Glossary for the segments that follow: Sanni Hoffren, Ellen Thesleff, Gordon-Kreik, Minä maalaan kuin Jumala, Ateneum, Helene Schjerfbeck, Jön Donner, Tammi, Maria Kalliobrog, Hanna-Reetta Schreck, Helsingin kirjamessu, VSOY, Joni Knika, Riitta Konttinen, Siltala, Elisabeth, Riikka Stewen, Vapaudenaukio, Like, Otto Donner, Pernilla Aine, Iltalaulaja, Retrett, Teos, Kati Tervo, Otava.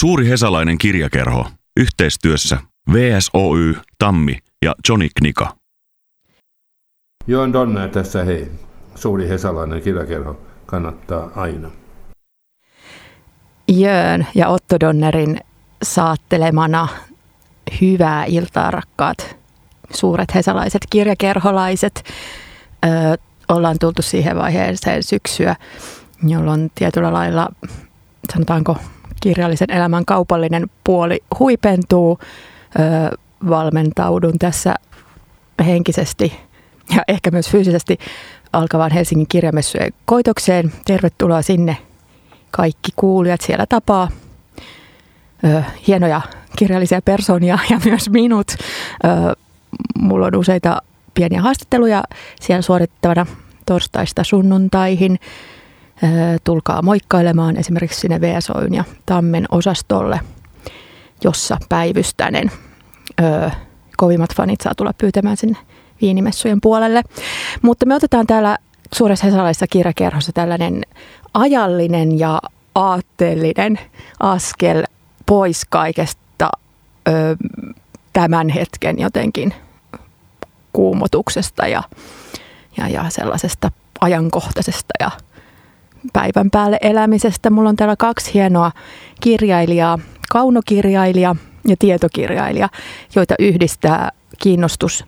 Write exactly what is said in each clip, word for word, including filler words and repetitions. Suuri hesalainen kirjakerho. Yhteistyössä V S O Y, Tammi ja Joni Knika. Jön Donner tässä hei. Suuri hesalainen kirjakerho kannattaa aina. Jön ja Otto Donnerin saattelemana hyvää iltaa rakkaat suuret hesalaiset kirjakerholaiset. Öö, ollaan tultu siihen vaiheeseen syksyä, jolloin tietyllä lailla sanotaanko kirjallisen elämän kaupallinen puoli huipentuu. Öö, valmentaudun tässä henkisesti ja ehkä myös fyysisesti alkavaan Helsingin kirjamessujen koitokseen. Tervetuloa sinne kaikki kuulijat. Siellä tapaa öö, hienoja kirjallisia persoonia ja myös minut. Öö, mulla on useita pieniä haastatteluja siellä suorittavana torstaista sunnuntaihin. Öö, tulkaa moikkailemaan esimerkiksi sinne V S O:n ja Tammen osastolle, jossa päivystänen. Öö, kovimmat fanit saa tulla pyytämään sinne viinimessujen puolelle. Mutta me otetaan täällä Suuressa hesalaisessa kirjakerhossa tällainen ajallinen ja aatteellinen askel pois kaikesta ö, tämän hetken jotenkin kuumotuksesta ja, ja, ja sellaisesta ajankohtaisesta ja päivän päälle elämisestä. Mulla on täällä kaksi hienoa kirjailijaa, kaunokirjailija ja tietokirjailija, joita yhdistää kiinnostus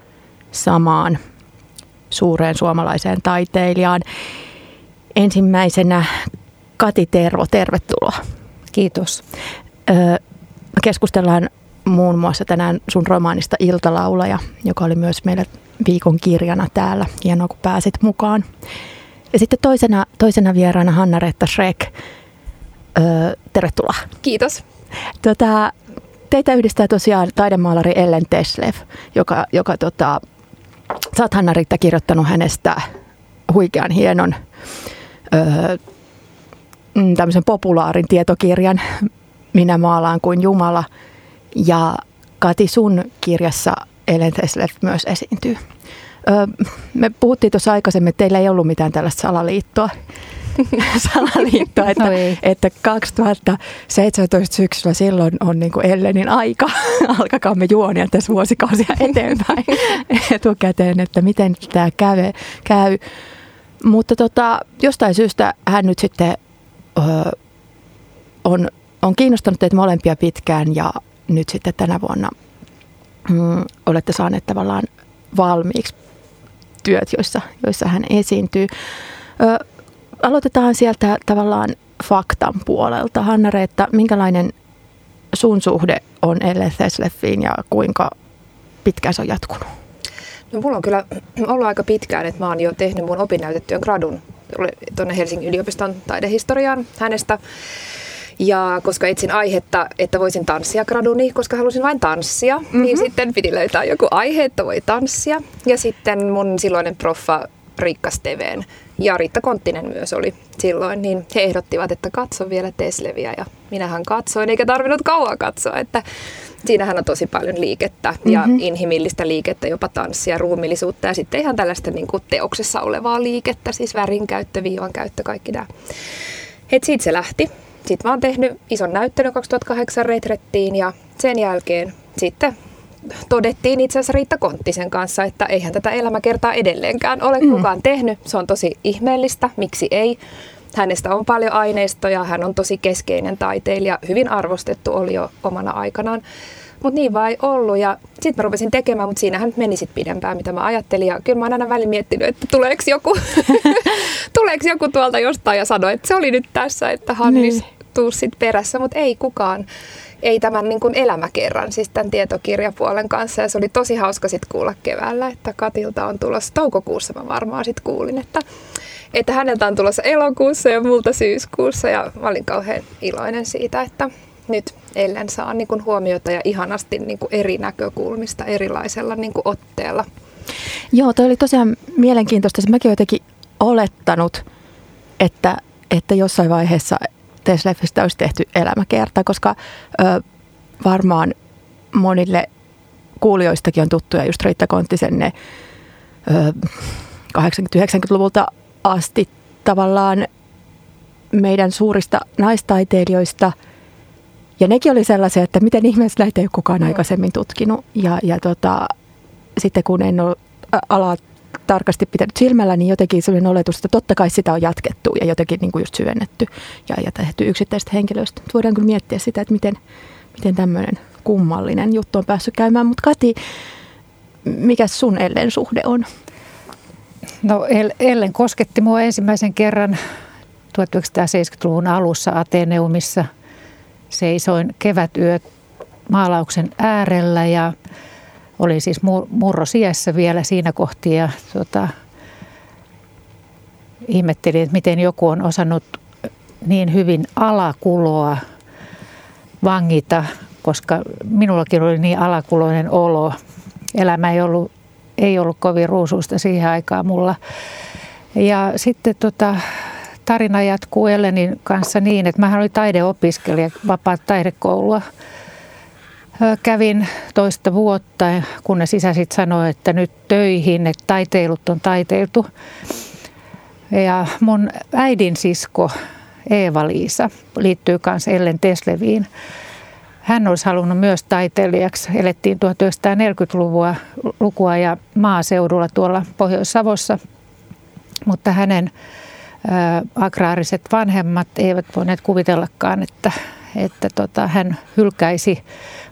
samaan suureen suomalaiseen taiteilijaan. Ensimmäisenä Kati Tervo, tervetuloa. Kiitos. Öö, keskustellaan muun muassa tänään sun romaanista Iltalaulaja, joka oli myös meillä viikon kirjana täällä. Hienoa, kun pääsit mukaan. Ja sitten toisena, toisena vieraana Hanna-Reetta Schreck. Öö, tervetuloa. Kiitos. Tota, teitä yhdistää tosiaan taidemaalari Ellen Thesleff, joka, joka tota, sä oot Hanna-Riitta kirjoittanut hänestä huikean hienon öö, tämmöisen populaarin tietokirjan Minä maalaan kuin Jumala. Ja Kati, sun kirjassa Ellen Thesleff myös esiintyy. Öö, me puhuttiin tuossa aikaisemmin, että teillä ei ollut mitään tällaista salaliittoa. salaliittoa, että, että kaksituhattaseitsemäntoista syksyllä silloin on niin kuin Ellenin aika. Alkakaamme juonia tässä vuosikausia eteenpäin etukäteen, että miten tämä käy. käy. Mutta tota, jostain syystä hän nyt sitten öö, on, on kiinnostanut teitä molempia pitkään ja nyt sitten tänä vuonna mm, olette saaneet tavallaan valmiiksi työt, joissa, joissa hän esiintyy. Öö, Aloitetaan sieltä tavallaan faktan puolelta. Hanna-Reetta, minkälainen sun suhde on Ellen Thesleffiin ja kuinka pitkään se on jatkunut? No mulla on kyllä ollut aika pitkään, että mä oon jo tehnyt mun opinnäytetyön gradun tuonne Helsingin yliopiston taidehistoriaan hänestä. Ja koska etsin aihetta, että voisin tanssia graduni, koska halusin vain tanssia, mm-hmm. niin sitten piti löytää joku aihe, että voi tanssia. Ja sitten mun silloinen proffa Riikka Stewen ja Riitta Konttinen myös oli silloin, niin he ehdottivat, että katso vielä Thesleviä ja minähän katsoin, eikä tarvinnut kauan katsoa, että siinähän on tosi paljon liikettä ja mm-hmm. inhimillistä liikettä, jopa tanssia, ruumiillisuutta ja sitten ihan tällaista niin kuin teoksessa olevaa liikettä, siis värinkäyttö, viivankäyttö, kaikki nämä. Et siitä se lähti. Sitten mä oon tehnyt ison näyttelyn kaksituhattakahdeksan Retrettiin ja sen jälkeen sitten todettiin itse asiassa Riitta Konttisen kanssa, että eihän tätä elämäkertaa edelleenkään ole kukaan mm. tehnyt. Se on tosi ihmeellistä. Miksi ei? Hänestä on paljon aineistoja. Hän on tosi keskeinen taiteilija. Hyvin arvostettu oli jo omana aikanaan. Mutta niin vaan ei ollut. Sitten mä rupesin tekemään, mutta siinähän meni sit pidempään, mitä mä ajattelin. Ja kyllä mä oon aina välillä miettinyt, että tuleeko joku, tuleeko joku tuolta jostain ja sanoi, että se oli nyt tässä, että Hannis niin. tuu sit perässä, mutta ei kukaan. Ei tämän niin kuin elämäkerran, siis tämän tietokirjapuolen kanssa. Ja se oli tosi hauska sit kuulla keväällä, että Katilta on tulossa, toukokuussa mä varmaan sit kuulin, että, että häneltä on tulossa elokuussa ja multa syyskuussa. Ja mä olin kauhean iloinen siitä, että nyt Ellen saa niin kuin huomiota ja ihanasti niin kuin eri näkökulmista, erilaisella niin kuin otteella. Joo, toi oli tosiaan mielenkiintoista. Mäkin olen jotenkin olettanut, että, että jossain vaiheessa Thesleffistä olisi tehty elämäkerta, koska ö, varmaan monille kuulijoistakin on tuttuja just Riitta Konttisen ne kahdeksankymmentä-yhdeksänkymmentäluvulta asti tavallaan meidän suurista naistaiteilijoista Ja nekin oli sellaisia, että miten ihmeessä näitä ei ole kukaan aikaisemmin tutkinut. Ja, ja tota, sitten kun en ole alaa tarkasti pitänyt silmällä, niin jotenkin sellainen oletus, että totta kai sitä on jatkettu ja jotenkin niin kuin just syvennetty ja, ja tehty yksittäisistä henkilöistä. Voidaan kyllä miettiä sitä, että miten, miten tämmöinen kummallinen juttu on päässyt käymään. Mutta Kati, mikä sun Ellen suhde on? No Ellen kosketti mua ensimmäisen kerran tuhatyhdeksänsataaseitsemänkymmentäluvun alussa Ateneumissa. Seisoin kevätyöt maalauksen äärellä ja oli siis murrosiässä vielä siinä kohti ja tuota, ihmettelin, että miten joku on osannut niin hyvin alakuloa vangita, koska minullakin oli niin alakuloinen olo. Elämä ei ollut, ei ollut kovin ruusuista siihen aikaan mulla. Ja sitten tota, tarina jatkuu Ellenin kanssa niin, että mähän olin taideopiskelija, vapaata taidekoulua. Kävin toista vuotta, kunnes isä sitten sanoi, että nyt töihin, että taiteilut on taiteiltu. Ja mun äidin sisko Eeva-Liisa liittyy kanssa Ellen Thesleviin. Hän olisi halunnut myös taiteilijaksi. Elettiin tuhatyhdeksänsataaneljäkymmentäluvua lukua ja maaseudulla tuolla Pohjois-Savossa, mutta hänen ä, agraariset vanhemmat eivät voineet kuvitellakaan, että, että tota, hän hylkäisi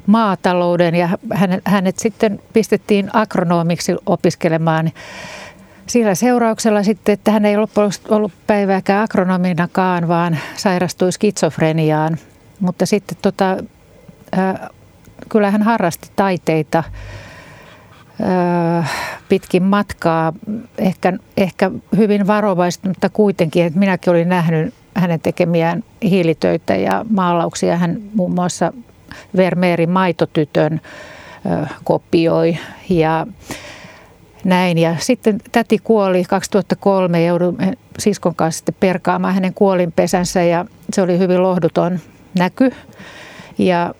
maatalouden ja hänet, hänet sitten pistettiin agronomiksi opiskelemaan. Sillä seurauksella sitten, että hän ei ollut päivääkään agronominakaan, vaan sairastui skitsofreniaan. Mutta sitten tota, äh, kyllä hän harrasti taiteita äh, pitkin matkaa, ehkä, ehkä hyvin varovaisesti, mutta kuitenkin, että minäkin olin nähnyt hänen tekemiään hiilitöitä ja maalauksia. Hän muun muassa Vermeerin Maitotytön äh, kopioi ja näin. Ja sitten täti kuoli kaksituhattakolme ja joudun siskon kanssa sitten perkaamaan hänen kuolinpesänsä ja se oli hyvin lohduton näky. Ja,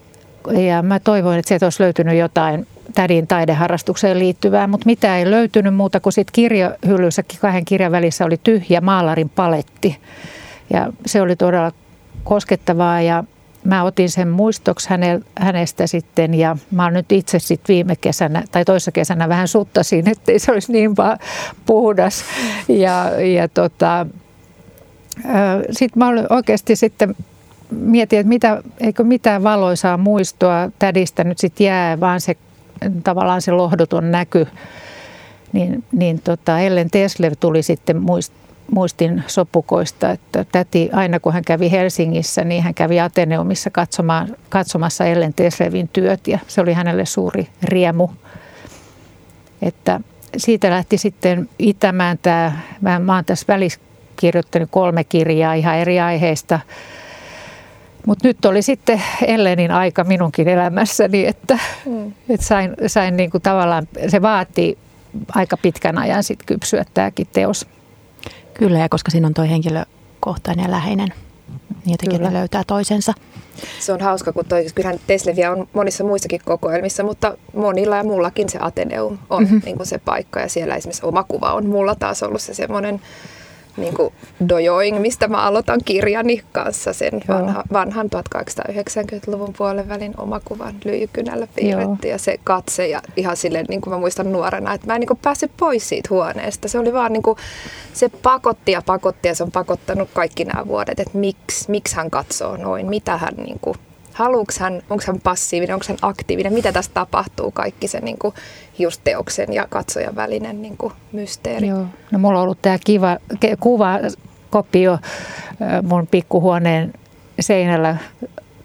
ja mä toivoin, että sieltä olisi löytynyt jotain tädin taideharrastukseen liittyvää, mutta mitä ei löytynyt muuta kuin siitä kirjahyllyssäkin kahden kirjan välissä oli tyhjä maalarin paletti. Ja se oli todella koskettavaa ja mä otin sen muistoksi häne, hänestä sitten ja mä oon nyt itse sitten viime kesänä tai toissa kesänä vähän suttasin, ettei se olisi niin vaan puhdas. Ja, ja tota, sitten mä olin oikeasti sitten mietin, että mitä, eikö mitään valoisaa muistoa tädistä nyt sitten jää, vaan se tavallaan se lohduton näky. Niin, niin tota, Ellen Thesleff tuli sitten muist, muistin sopukoista, että täti aina kun hän kävi Helsingissä, niin hän kävi Ateneumissa katsomaan, katsomassa Ellen Thesleffin työt ja se oli hänelle suuri riemu. Että siitä lähti sitten itämään tämä, mä, mä oon tässä välissä kirjoittanut kolme kirjaa ihan eri aiheista. Mutta nyt oli sitten Ellenin aika minunkin elämässäni, että mm. et sain, sain niinku tavallaan, se vaati aika pitkän ajan sitten kypsyä tämäkin teos. Kyllä, ja koska siinä on tuo henkilökohtainen ja läheinen, niin jotenkin ne löytää toisensa. Se on hauska, kun toi, kyllähän Thesleffiä on monissa muissakin kokoelmissa, mutta monilla ja mullakin se Ateneum on mm-hmm. niinku se paikka, ja siellä esimerkiksi oma kuva on mulla taas ollut se semmoinen, niin kuin dojoing, mistä mä aloitan kirjani kanssa sen vanha, vanhan tuhatkahdeksansataayhdeksänkymmentäluvun puolen välin omakuvan lyijykynällä piirretty. Joo. Ja se katse ja ihan silleen, niin kuin mä muistan nuorena, että mä en niin kuin päässyt pois siitä huoneesta. Se oli vaan niin kuin, se pakotti ja pakotti ja se on pakottanut kaikki nämä vuodet, että miksi, miksi hän katsoo noin, mitä hän niin kuin, haluuks hän, onko hän passiivinen, onko hän aktiivinen, mitä tässä tapahtuu, kaikki se niin kuin, just teoksen ja katsojan välinen niin kuin, mysteeri. Joo. No mulla on ollut tämä kiva ke, kuva, kopio mun pikkuhuoneen seinällä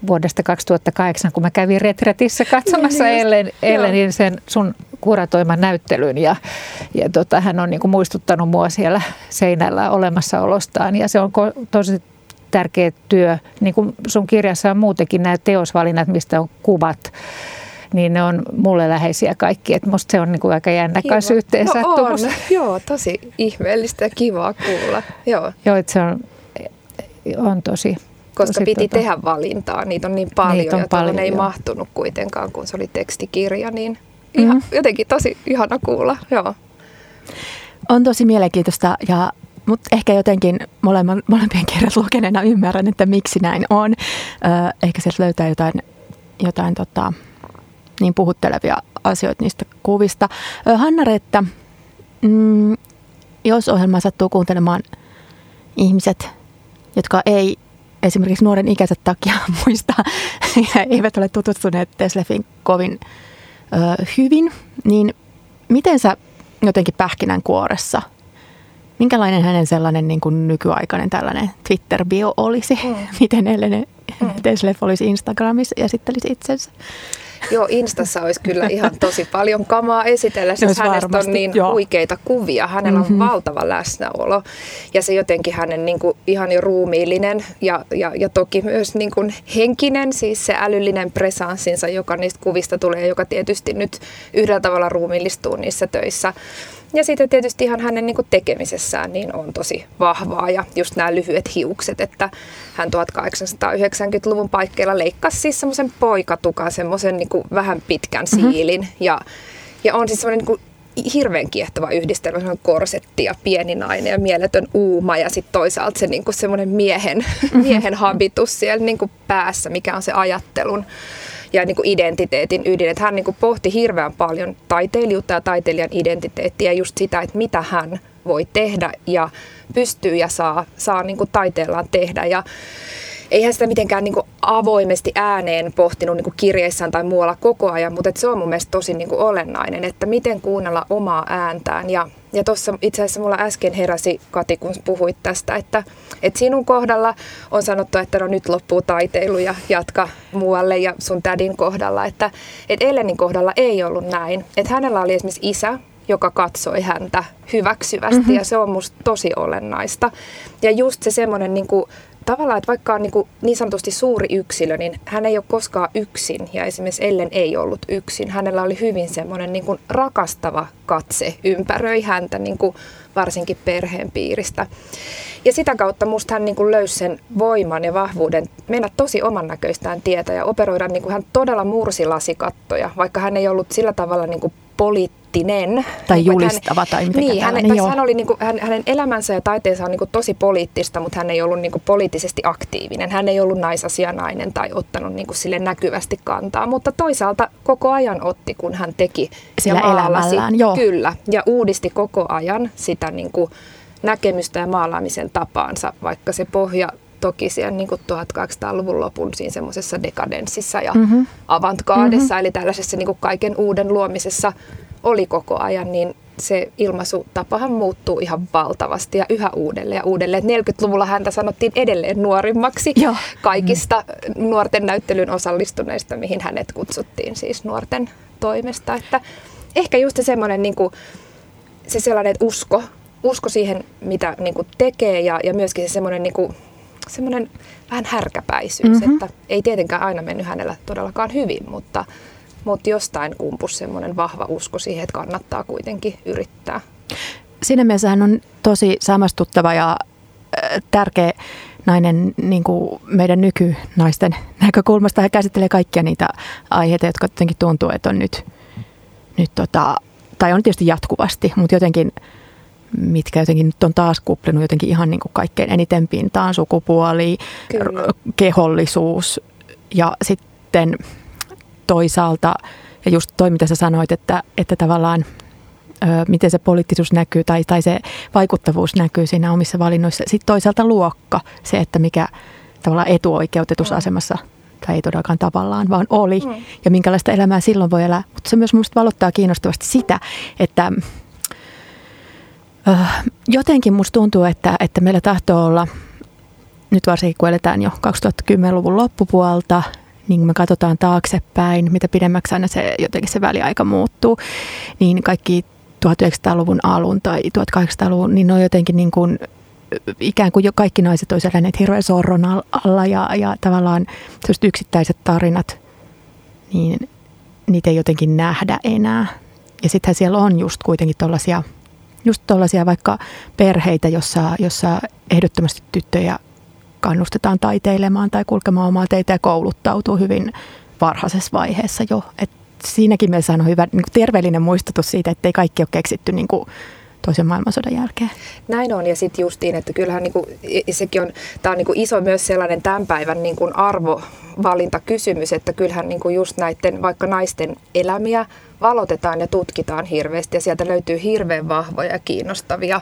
vuodesta kaksituhattakahdeksan, kun mä kävin Retrettissä katsomassa Ellen, Ellenin sen sun kuratoiman näyttelyn ja, ja tota, hän on niin kuin, muistuttanut mua siellä seinällä olemassaolostaan ja se on ko- tosi tärkeä työ, niin kuin sun kirjassa on muutenkin nämä teosvalinnat, mistä on kuvat, niin ne on mulle läheisiä kaikki. Et musta se on niin kuin aika jännä kanssa yhteen sattumus. No on, joo, tosi ihmeellistä ja kivaa kuulla. Joo, joo että se on, on tosi. Koska tosi piti tota... tehdä valintaa, niitä on niin paljon niitä on ja paljon, ei joo. mahtunut kuitenkaan, kun se oli tekstikirja, niin ihan, mm-hmm. jotenkin tosi ihana kuulla. Joo. On tosi mielenkiintoista ja Mutta ehkä jotenkin molemman, molempien kirjat lukeneena ymmärrän, että miksi näin on. Öö, ehkä sieltä löytää jotain, jotain tota, niin puhuttelevia asioita niistä kuvista. Öö, Hanna-Reetta, mm, jos ohjelmaa sattuu kuuntelemaan ihmiset, jotka ei esimerkiksi nuoren ikänsä takia muista, eivät ole tutustuneet Thesleffin kovin öö, hyvin, niin miten sä jotenkin pähkinänkuoressa, minkälainen hänen sellainen niin kuin nykyaikainen tällainen Twitter-bio olisi? Mm. Miten Helene Thesleff mm. olisi Instagramissa ja esittelisi itsensä? Joo, Instassa olisi kyllä ihan tosi paljon kamaa esitellä. Siis hänestä varmasti, on niin joo. Huikeita kuvia. Hänellä on mm-hmm. valtava läsnäolo. Ja se jotenkin hänen niin kuin ihan jo ruumiillinen ja, ja, ja toki myös niin kuin henkinen, siis se älyllinen presanssinsa, joka niistä kuvista tulee, joka tietysti nyt yhdellä tavalla ruumiillistuu niissä töissä. Ja sitten tietysti ihan hänen niin kuin tekemisessään niin on tosi vahvaa ja just nämä lyhyet hiukset, että hän tuhatkahdeksansataayhdeksänkymmentäluvun paikkeilla leikkasi siis semmoisen poikatukan, semmoisen niin kuin vähän pitkän siilin mm-hmm. ja, ja on siis semmoinen niin kuin hirveän kiehtova yhdistelmä, semmoinen korsetti ja pieni nainen ja mieletön uuma ja sitten toisaalta se niin kuin semmoinen miehen, mm-hmm. miehen habitus siellä niin kuin päässä, mikä on se ajattelun ja niin kuin identiteetin ydin. Että hän niin kuin pohti hirveän paljon taiteilijuutta ja taiteilijan identiteettiä ja just sitä, että mitä hän voi tehdä ja pystyy ja saa, saa niin kuin taiteellaan tehdä. Ja eihän sitä mitenkään niin kuin avoimesti ääneen pohtinut niin kuin kirjeissään tai muualla koko ajan, mutta se on mun mielestä tosi niin kuin olennainen, että miten kuunnella omaa ääntään. Ja, ja tuossa itse asiassa mulla äsken heräsi, Kati, kun puhuit tästä, että, että sinun kohdalla on sanottu, että no nyt loppuu taiteilu ja jatka muualle, ja sun tädin kohdalla, että, että Ellenin kohdalla ei ollut näin. Että hänellä oli esimerkiksi isä, joka katsoi häntä hyväksyvästi, mm-hmm. ja se on musta tosi olennaista. Ja just se semmoinen niin kuin tavallaan, että vaikka on niin, kuin niin sanotusti suuri yksilö, niin hän ei ole koskaan yksin. Ja esimerkiksi Ellen ei ollut yksin. Hänellä oli hyvin semmoinen niin kuin rakastava katse, ympäröi häntä niin kuin varsinkin perheen piiristä. Ja sitä kautta musta hän niin kuin löysi sen voiman ja vahvuuden mennä tosi oman näköistään tietä ja operoida. Niin kuin hän todella mursi lasikattoja, vaikka hän ei ollut sillä tavalla niin kuin poliittinen. Tai julistava hän, tai mitenkään niin, tällainen. Hän, hän oli, niin kuin, hänen elämänsä ja taiteensa on niin kuin tosi poliittista, mutta hän ei ollut niin kuin poliittisesti aktiivinen. Hän ei ollut naisasianainen tai ottanut niin kuin sille näkyvästi kantaa, mutta toisaalta koko ajan otti, kun hän teki. Sillä ja maalasi, kyllä, ja uudisti koko ajan sitä niin kuin näkemystä ja maalaamisen tapaansa, vaikka se pohja toki siellä niin kuin tuhatkahdeksansataaluvun lopun siinä semmoisessa dekadenssissa ja mm-hmm. avantgaardessa, mm-hmm. eli tällaisessa niin kuin kaiken uuden luomisessa oli koko ajan, niin se ilmaisutapahan muuttuu ihan valtavasti ja yhä uudelleen ja uudelleen. neljäkymmentäluvulla häntä sanottiin edelleen nuorimmaksi Joo. kaikista mm-hmm. nuorten näyttelyyn osallistuneista, mihin hänet kutsuttiin siis nuorten toimesta. Että ehkä just semmoinen niin kuin, se sellainen usko, usko siihen, mitä niin kuin tekee ja, ja myöskin se semmoinen niin kuin, semmoinen vähän härkäpäisyys, mm-hmm. että ei tietenkään aina mennyt hänellä todellakaan hyvin, mutta, mutta jostain kumpusi semmoinen vahva usko siihen, että kannattaa kuitenkin yrittää. Siinä mielessä hän on tosi samastuttava ja tärkeä nainen niin kuin meidän nykynaisten näkökulmasta. Hän käsittelee kaikkia niitä aiheita, jotka jotenkin tuntuu, että on nyt, nyt tota, tai on tietysti jatkuvasti, mutta jotenkin mitkä jotenkin nyt on taas kuplinut jotenkin ihan niin kuin kaikkein eniten pintaan, sukupuoli, r- kehollisuus ja sitten toisaalta, ja just toi mitä sä sanoit, että, että tavallaan ö, miten se poliittisuus näkyy tai, tai se vaikuttavuus näkyy siinä omissa valinnoissa. Sitten toisaalta luokka, se että mikä tavallaan etuoikeutetussa mm. asemassa, tai ei todellakaan tavallaan, vaan oli mm. ja minkälaista elämää silloin voi elää. Mutta se myös musta valottaa kiinnostavasti sitä, että jotenkin musta tuntuu, että, että meillä tahtoo olla, nyt varsinkin kun eletään jo kaksituhattakymmenluvun loppupuolta, niin kun me katsotaan taaksepäin, mitä pidemmäksi aina se, jotenkin se väliaika muuttuu, niin kaikki tuhatyhdeksänsataaluvun alun tai tuhatkahdeksansataaluvun, niin ne on jotenkin niin kuin, ikään kuin jo kaikki naiset olisivat eläneet hirveän sorron alla ja, ja tavallaan yksittäiset tarinat, niin niitä ei jotenkin nähdä enää. Ja sittenhän siellä on just kuitenkin tuollaisia Just tuollaisia vaikka perheitä, jossa, jossa ehdottomasti tyttöjä kannustetaan taiteilemaan tai kulkemaan omaa teitä ja kouluttautuu hyvin varhaisessa vaiheessa jo. Et siinäkin mielessä on hyvä niin kuin terveellinen muistutus siitä, että ei kaikki ole keksitty niin kuin toisen maailmansodan jälkeen. Näin on, ja sitten justiin, että kyllähän niinku, sekin on, tämä on niinku iso myös sellainen tämän päivän niinku arvovalintakysymys, että kyllähän niinku just näiden vaikka naisten elämiä valotetaan ja tutkitaan hirveästi, ja sieltä löytyy hirveän vahvoja ja kiinnostavia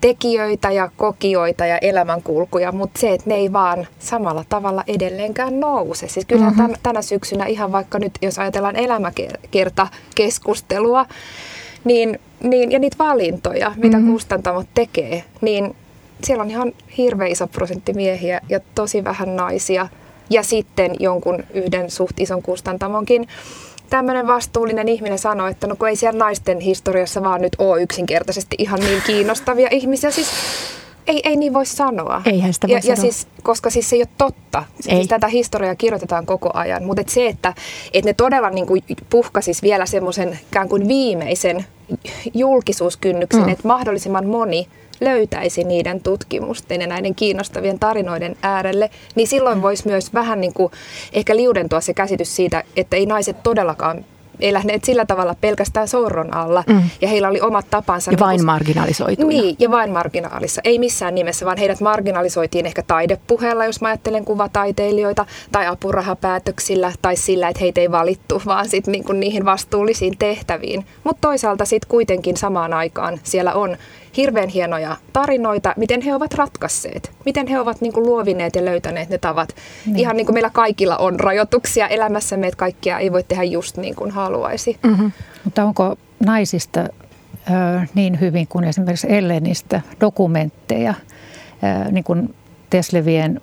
tekijöitä ja kokijoita ja elämänkulkuja, mutta se, että ne ei vaan samalla tavalla edelleenkään nouse. Siis kyllähän mm-hmm. tänä syksynä ihan vaikka nyt, jos ajatellaan elämäkertakeskustelua, Niin, niin, ja niitä valintoja, mitä mm-hmm. kustantamot tekee, niin siellä on ihan hirveä iso prosentti miehiä ja tosi vähän naisia. Ja sitten jonkun yhden suht ison kustantamonkin tämmöinen vastuullinen ihminen sanoi, että no kun ei siellä naisten historiassa vaan nyt ole yksinkertaisesti ihan niin kiinnostavia ihmisiä. Siis ei, ei niin voi sanoa. Eihän sitä voi ja, sanoa. Ja siis, koska siis se ei ole totta. Ei. Siis tätä historiaa kirjoitetaan koko ajan. Mutta et se, että et ne todella niinku puhkasis vielä semmoisen ikään kuin viimeisen julkisuuskynnyksen, mm. että mahdollisimman moni löytäisi niiden tutkimusten ja näiden kiinnostavien tarinoiden äärelle, niin silloin mm. voisi myös vähän niinku ehkä liudentua se käsitys siitä, että ei naiset todellakaan eläneet sillä tavalla pelkästään sorron alla, mm. ja heillä oli omat tapansa. Ja vain marginalisoituja. Niin, ja vain marginaalissa. Ei missään nimessä, vaan heidät marginalisoitiin ehkä taidepuheella, jos mä ajattelen kuvataiteilijoita, tai apurahapäätöksillä, tai sillä, että heitä ei valittu, vaan sit niinku niihin vastuullisiin tehtäviin. Mutta toisaalta sitten kuitenkin samaan aikaan siellä on hirveän hienoja tarinoita, miten he ovat ratkaisseet, miten he ovat niinku luovineet ja löytäneet ne tavat. Niin. Ihan niin kuin meillä kaikilla on rajoituksia elämässämme, että kaikkia ei voi tehdä just niin kuin haluaisi. Mm-hmm. Mutta onko naisista ö, niin hyvin kuin esimerkiksi Ellenistä dokumentteja? Ö, niin kuin Theslevien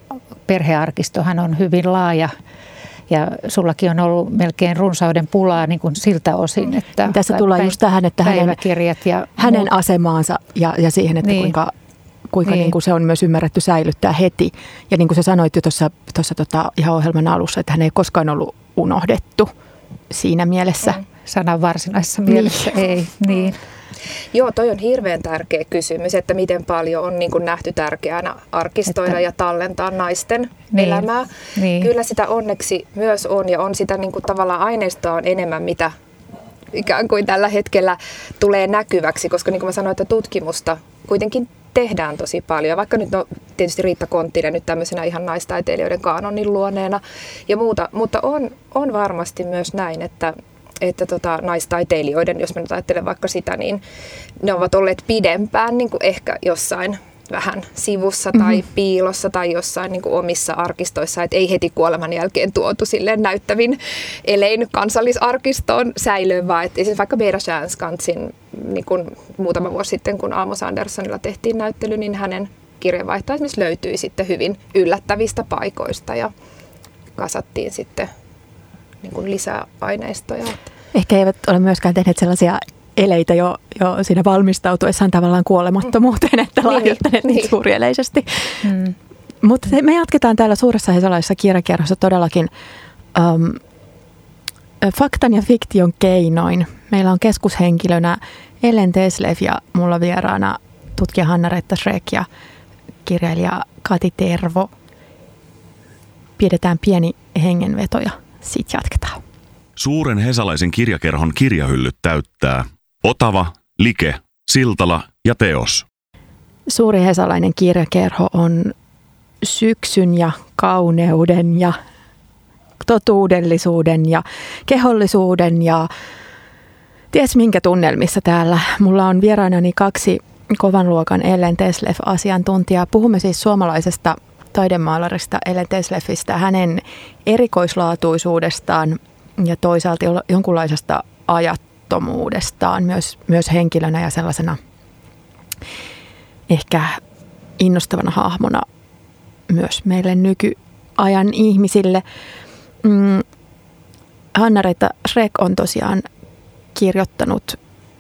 perhearkistohan on hyvin laaja. Ja sullakin on ollut melkein runsauden pulaa niin kuin siltä osin, että tässä tullaan just tähän, että hänen, ja hänen asemaansa ja, ja siihen, että niin. kuinka, kuinka niin. Niin kuin se on myös ymmärretty säilyttää heti. Ja niin kuin sä sanoit jo tuossa, tuossa tota, ihan ohjelman alussa, että hän ei koskaan ollut unohdettu siinä mielessä. Mm. Sanan varsinaisessa mielessä niin. ei. Niin. Joo, toi on hirveän tärkeä kysymys, että miten paljon on niin kuin nähty tärkeänä arkistoida että... ja tallentaa naisten niin. elämää. Niin. Kyllä sitä onneksi myös on, ja on sitä niin kuin tavallaan aineistoa on enemmän, mitä ikään kuin tällä hetkellä tulee näkyväksi, koska niin kuin mä sanoin, että tutkimusta kuitenkin tehdään tosi paljon. Vaikka nyt no, tietysti Riitta Konttinen nyt tämmöisenä ihan naistaiteilijoiden kaanonin luoneena ja muuta, mutta on, on varmasti myös näin, että että tota, naistaiteilijoiden, jos mä nyt ajattelen vaikka sitä, niin ne ovat olleet pidempään niin kuin ehkä jossain vähän sivussa tai mm-hmm. piilossa tai jossain niin kuin omissa arkistoissa, et ei heti kuoleman jälkeen tuotu silleen näyttävin elein kansallisarkistoon säilöön, vaan että esimerkiksi vaikka Beera Stjärnskantsin niin kuin muutama vuosi sitten, kun Amos Anderssonilla tehtiin näyttely, niin hänen kirjeenvaihtoa esimerkiksi löytyi sitten hyvin yllättävistä paikoista ja kasattiin sitten niin kuin lisää aineistoja. Ehkä eivät ole myöskään tehneet sellaisia eleitä jo, jo siinä valmistautuessaan tavallaan kuolemattomuuteen, että laajuttaneet niin, niin suurieleisesti. Mm. Mutta me jatketaan täällä suuressa hesalaisessa kirjakierrossa todellakin um, faktan ja fiktion keinoin. Meillä on keskushenkilönä Ellen Thesleff ja mulla vieraana tutkija Hanna-Reetta Schreck ja kirjailija Kati Tervo. Pidetään pieni hengenvetoja. Sitten jatketaan. Suuren hesalaisen kirjakerhon kirjahyllyt täyttää Otava, Like, Siltala ja Teos. Suuri hesalainen kirjakerho on syksyn ja kauneuden ja totuudellisuuden ja kehollisuuden ja ties minkä tunnelmissa täällä. Mulla on vieraanani kaksi kovan luokan Ellen Thesleff-asiantuntijaa. Puhumme siis suomalaisesta taidemaalarista Ellen Thesleffistä, hänen erikoislaatuisuudestaan ja toisaalta jonkunlaisesta ajattomuudestaan myös, myös henkilönä ja sellaisena ehkä innostavana hahmona myös meille nykyajan ihmisille. Mm, Hanna-Reetta Schreck on tosiaan kirjoittanut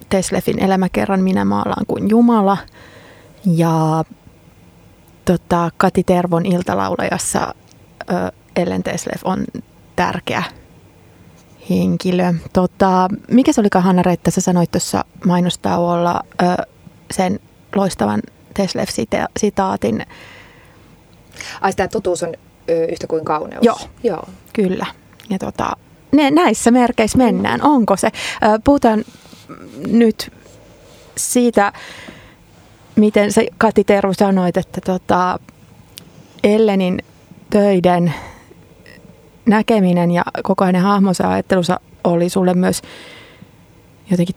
Thesleffin elämäkerran Minä maalaan kuin Jumala ja Tota, Kati Tervon Iltalaulajassa ö, Ellen Thesleff on tärkeä henkilö. Tota, mikä se olikaan, Hanna-Reetta, sä sanoit tuossa mainostauolla ö, sen loistavan Thesleff-sitaatin? Ai, tämä totuus on ö, yhtä kuin kauneus. Joo, Joo. kyllä. Ja tota, ne, näissä merkeissä mennään. Onko se? Ö, puhutaan nyt siitä, miten se Kati Tervo sanoit, että tota Ellenin töiden näkeminen ja koko hänen hahmonsa ja ajattelunsa oli sulle myös jotenkin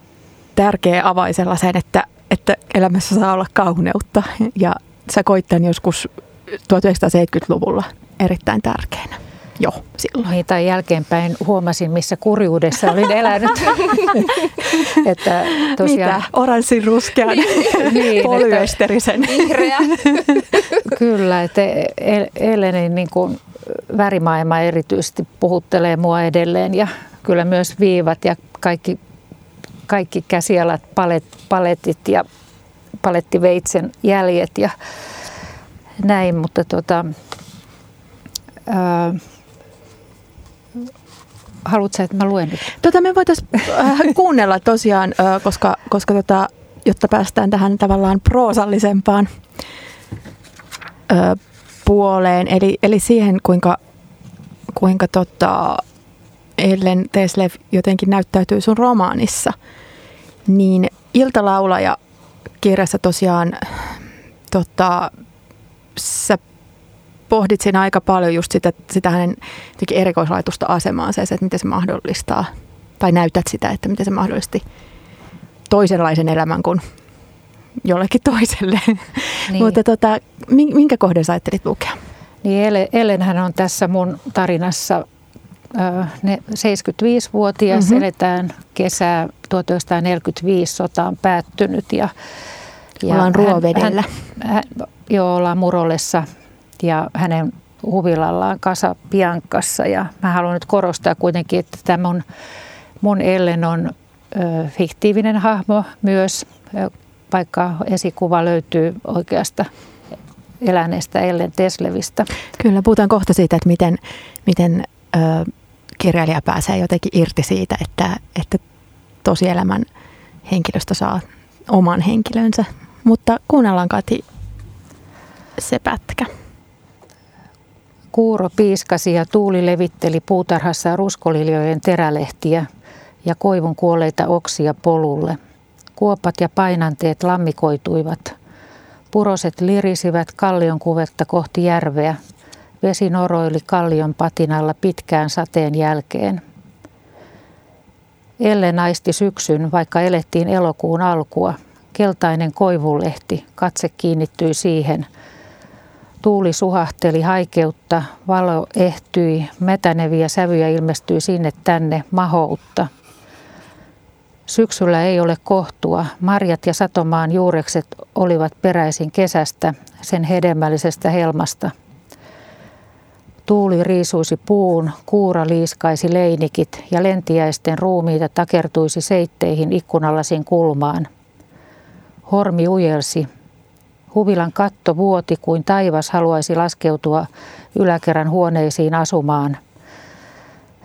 tärkeä avain sellaisen, että, että elämässä saa olla kauneutta. Ja sä koit tämän joskus tuhatyhdeksänsataaseitsemänkymmentäluvulla erittäin tärkeänä. Joo, silloin. Niin, tai jälkeenpäin huomasin, missä kurjuudessa olin elänyt. Että tosiaan... Mitä? Oranssinruskean, niin, polyesterisen. Vihreä. Kyllä, että Ellenin niin kuin värimaailma erityisesti puhuttelee mua edelleen. Ja kyllä myös viivat ja kaikki, kaikki käsialat, palet, paletit ja palettiveitsen jäljet ja näin. Mutta tota... Äh, haluatko sä, että mä luen nyt? Tota, me voitaisiin äh, kuunnella tosiaan, äh, koska, koska tota, jotta päästään tähän tavallaan proosallisempaan äh, puoleen, eli, eli siihen, kuinka, kuinka tota Ellen Thesleff jotenkin näyttäytyy sun romaanissa, niin Iltalaulaja kirjassa tosiaan tota, sä pohdit siinä aika paljon just sitä, sitä hänen erikoislaitusta asemaansa, että miten se mahdollistaa, tai näytät sitä, että miten se mahdollisti toisenlaisen elämän kuin jollekin toiselle. Niin. Mutta tota, minkä kohden sä ajattelit lukea? Niin, Ellenhän on tässä mun tarinassa seitsemänkymmentäviisivuotias, mm-hmm. eletään kesää tuhatyhdeksänsataaneljäkymmentäviisi, sota on päättynyt. Ja, ja ollaan Ruovedellä. Hän, hän, joo, ollaan Murolessa. Ja hänen huvilallaan Casa Biancassa. Ja mä haluan nyt korostaa kuitenkin, että tämä mun, mun Ellen on ö, fiktiivinen hahmo myös, vaikka esikuva löytyy oikeasta eläneestä Ellen Thesleffistä. Kyllä, puhutaan kohta siitä, että miten, miten ö, kirjailija pääsee jotenkin irti siitä, että, että tosielämän henkilöstä saa oman henkilönsä. Mutta kuunnellaan, Kati, se pätkä. Kuuro piiskasi ja tuuli levitteli puutarhassa ruskoliljojen terälehtiä ja koivun kuolleita oksia polulle. Kuopat ja painanteet lammikoituivat. Puroset lirisivät kallion kuvetta kohti järveä. Vesi noroili kallion patinalla pitkään sateen jälkeen. Ellen aisti syksyn, vaikka elettiin elokuun alkua. Keltainen koivulehti, katse kiinnittyi siihen. Tuuli suhahteli haikeutta, valo ehtyi, mätäneviä sävyjä ilmestyi sinne tänne mahoutta. Syksyllä ei ole kohtua. Marjat ja satomaan juurekset olivat peräisin kesästä, sen hedelmällisestä helmasta. Tuuli riisuisi puun, kuura liiskaisi leinikit ja lentiäisten ruumiita takertuisi seitteihin ikkunalasin kulmaan. Hormi ujelsi. Huvilan katto vuoti, kuin taivas haluaisi laskeutua yläkerran huoneisiin asumaan.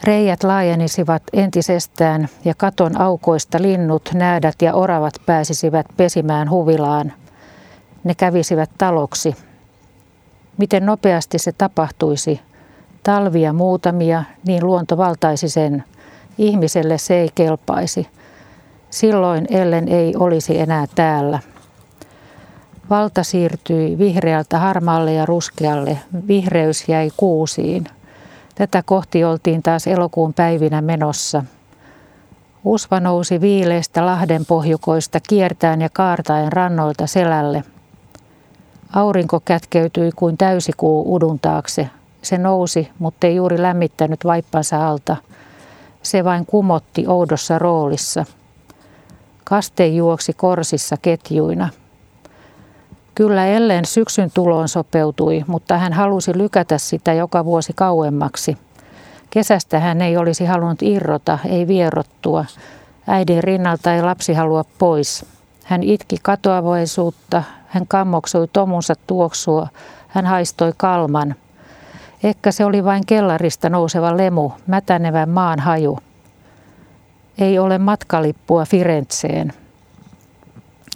Reijät laajenisivat entisestään ja katon aukoista linnut, näädät ja oravat pääsisivät pesimään huvilaan. Ne kävisivät taloksi. Miten nopeasti se tapahtuisi? Talvia muutamia, niin luonto valtaisi sen. Ihmiselle se ei kelpaisi. Silloin Ellen ei olisi enää täällä. Valta siirtyi vihreältä harmaalle ja ruskealle. Vihreys jäi kuusiin. Tätä kohti oltiin taas elokuun päivinä menossa. Usva nousi viileistä lahden pohjukoista kiertäen ja kaartaen rannoilta selälle. Aurinko kätkeytyi kuin täysikuu udun taakse. Se nousi, mutta ei juuri lämmittänyt vaippansa alta. Se vain kumotti oudossa roolissa. Kaste juoksi korsissa ketjuina. Kyllä Ellen syksyn tuloon sopeutui, mutta hän halusi lykätä sitä joka vuosi kauemmaksi. Kesästä hän ei olisi halunnut irrota, ei vierottua. Äidin rinnalta ei lapsi halua pois. Hän itki katoavaisuutta, hän kammoksui tomunsa tuoksua, hän haistoi kalman. Ehkä se oli vain kellarista nouseva lemu, mätänevän maan haju. Ei ole matkalippua Firenzeen.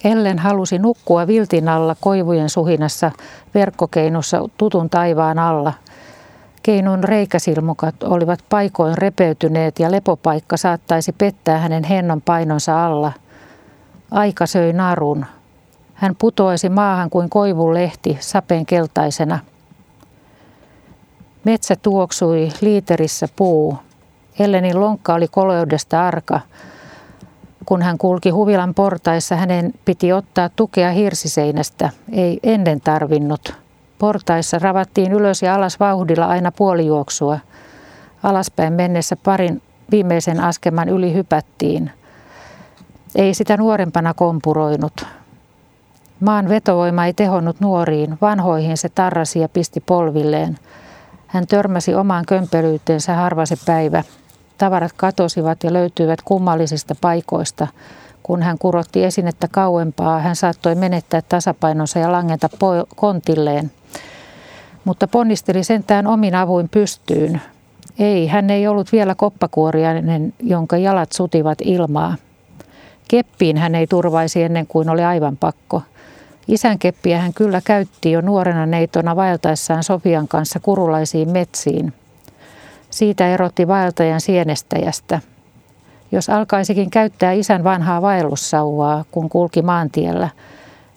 Ellen halusi nukkua viltin alla koivujen suhinassa verkkokeinossa tutun taivaan alla. Keinun reikäsilmukat olivat paikoin repeytyneet ja lepopaikka saattaisi pettää hänen hennon painonsa alla. Aika söi narun. Hän putoisi maahan kuin koivun lehti sapen keltaisena. Metsä tuoksui, liiterissä puu. Ellenin lonkka oli koleudesta arka. Kun hän kulki huvilan portaissa, hänen piti ottaa tukea hirsiseinästä. Ei ennen tarvinnut. Portaissa ravattiin ylös ja alas vauhdilla aina puolijuoksua. Alaspäin mennessä parin viimeisen askelman yli hypättiin. Ei sitä nuorempana kompuroinut. Maan vetovoima ei tehonnut nuoriin, vanhoihin se tarrasi ja pisti polvilleen. Hän törmäsi omaan kömpelyyteensä harva se päivä. Tavarat katosivat ja löytyivät kummallisista paikoista. Kun hän kurotti esinettä kauempaa, hän saattoi menettää tasapainonsa ja langeta kontilleen. Mutta ponnisteli sentään omin avuin pystyyn. Ei, hän ei ollut vielä koppakuoriainen, jonka jalat sutivat ilmaa. Keppiin hän ei turvaisi ennen kuin oli aivan pakko. Isän keppiä hän kyllä käytti jo nuorena neitona vaeltaessaan Sofian kanssa kurulaisiin metsiin. Siitä erotti vaeltajan sienestäjästä. Jos alkaisikin käyttää isän vanhaa vaellussauvaa, kun kulki maantiellä,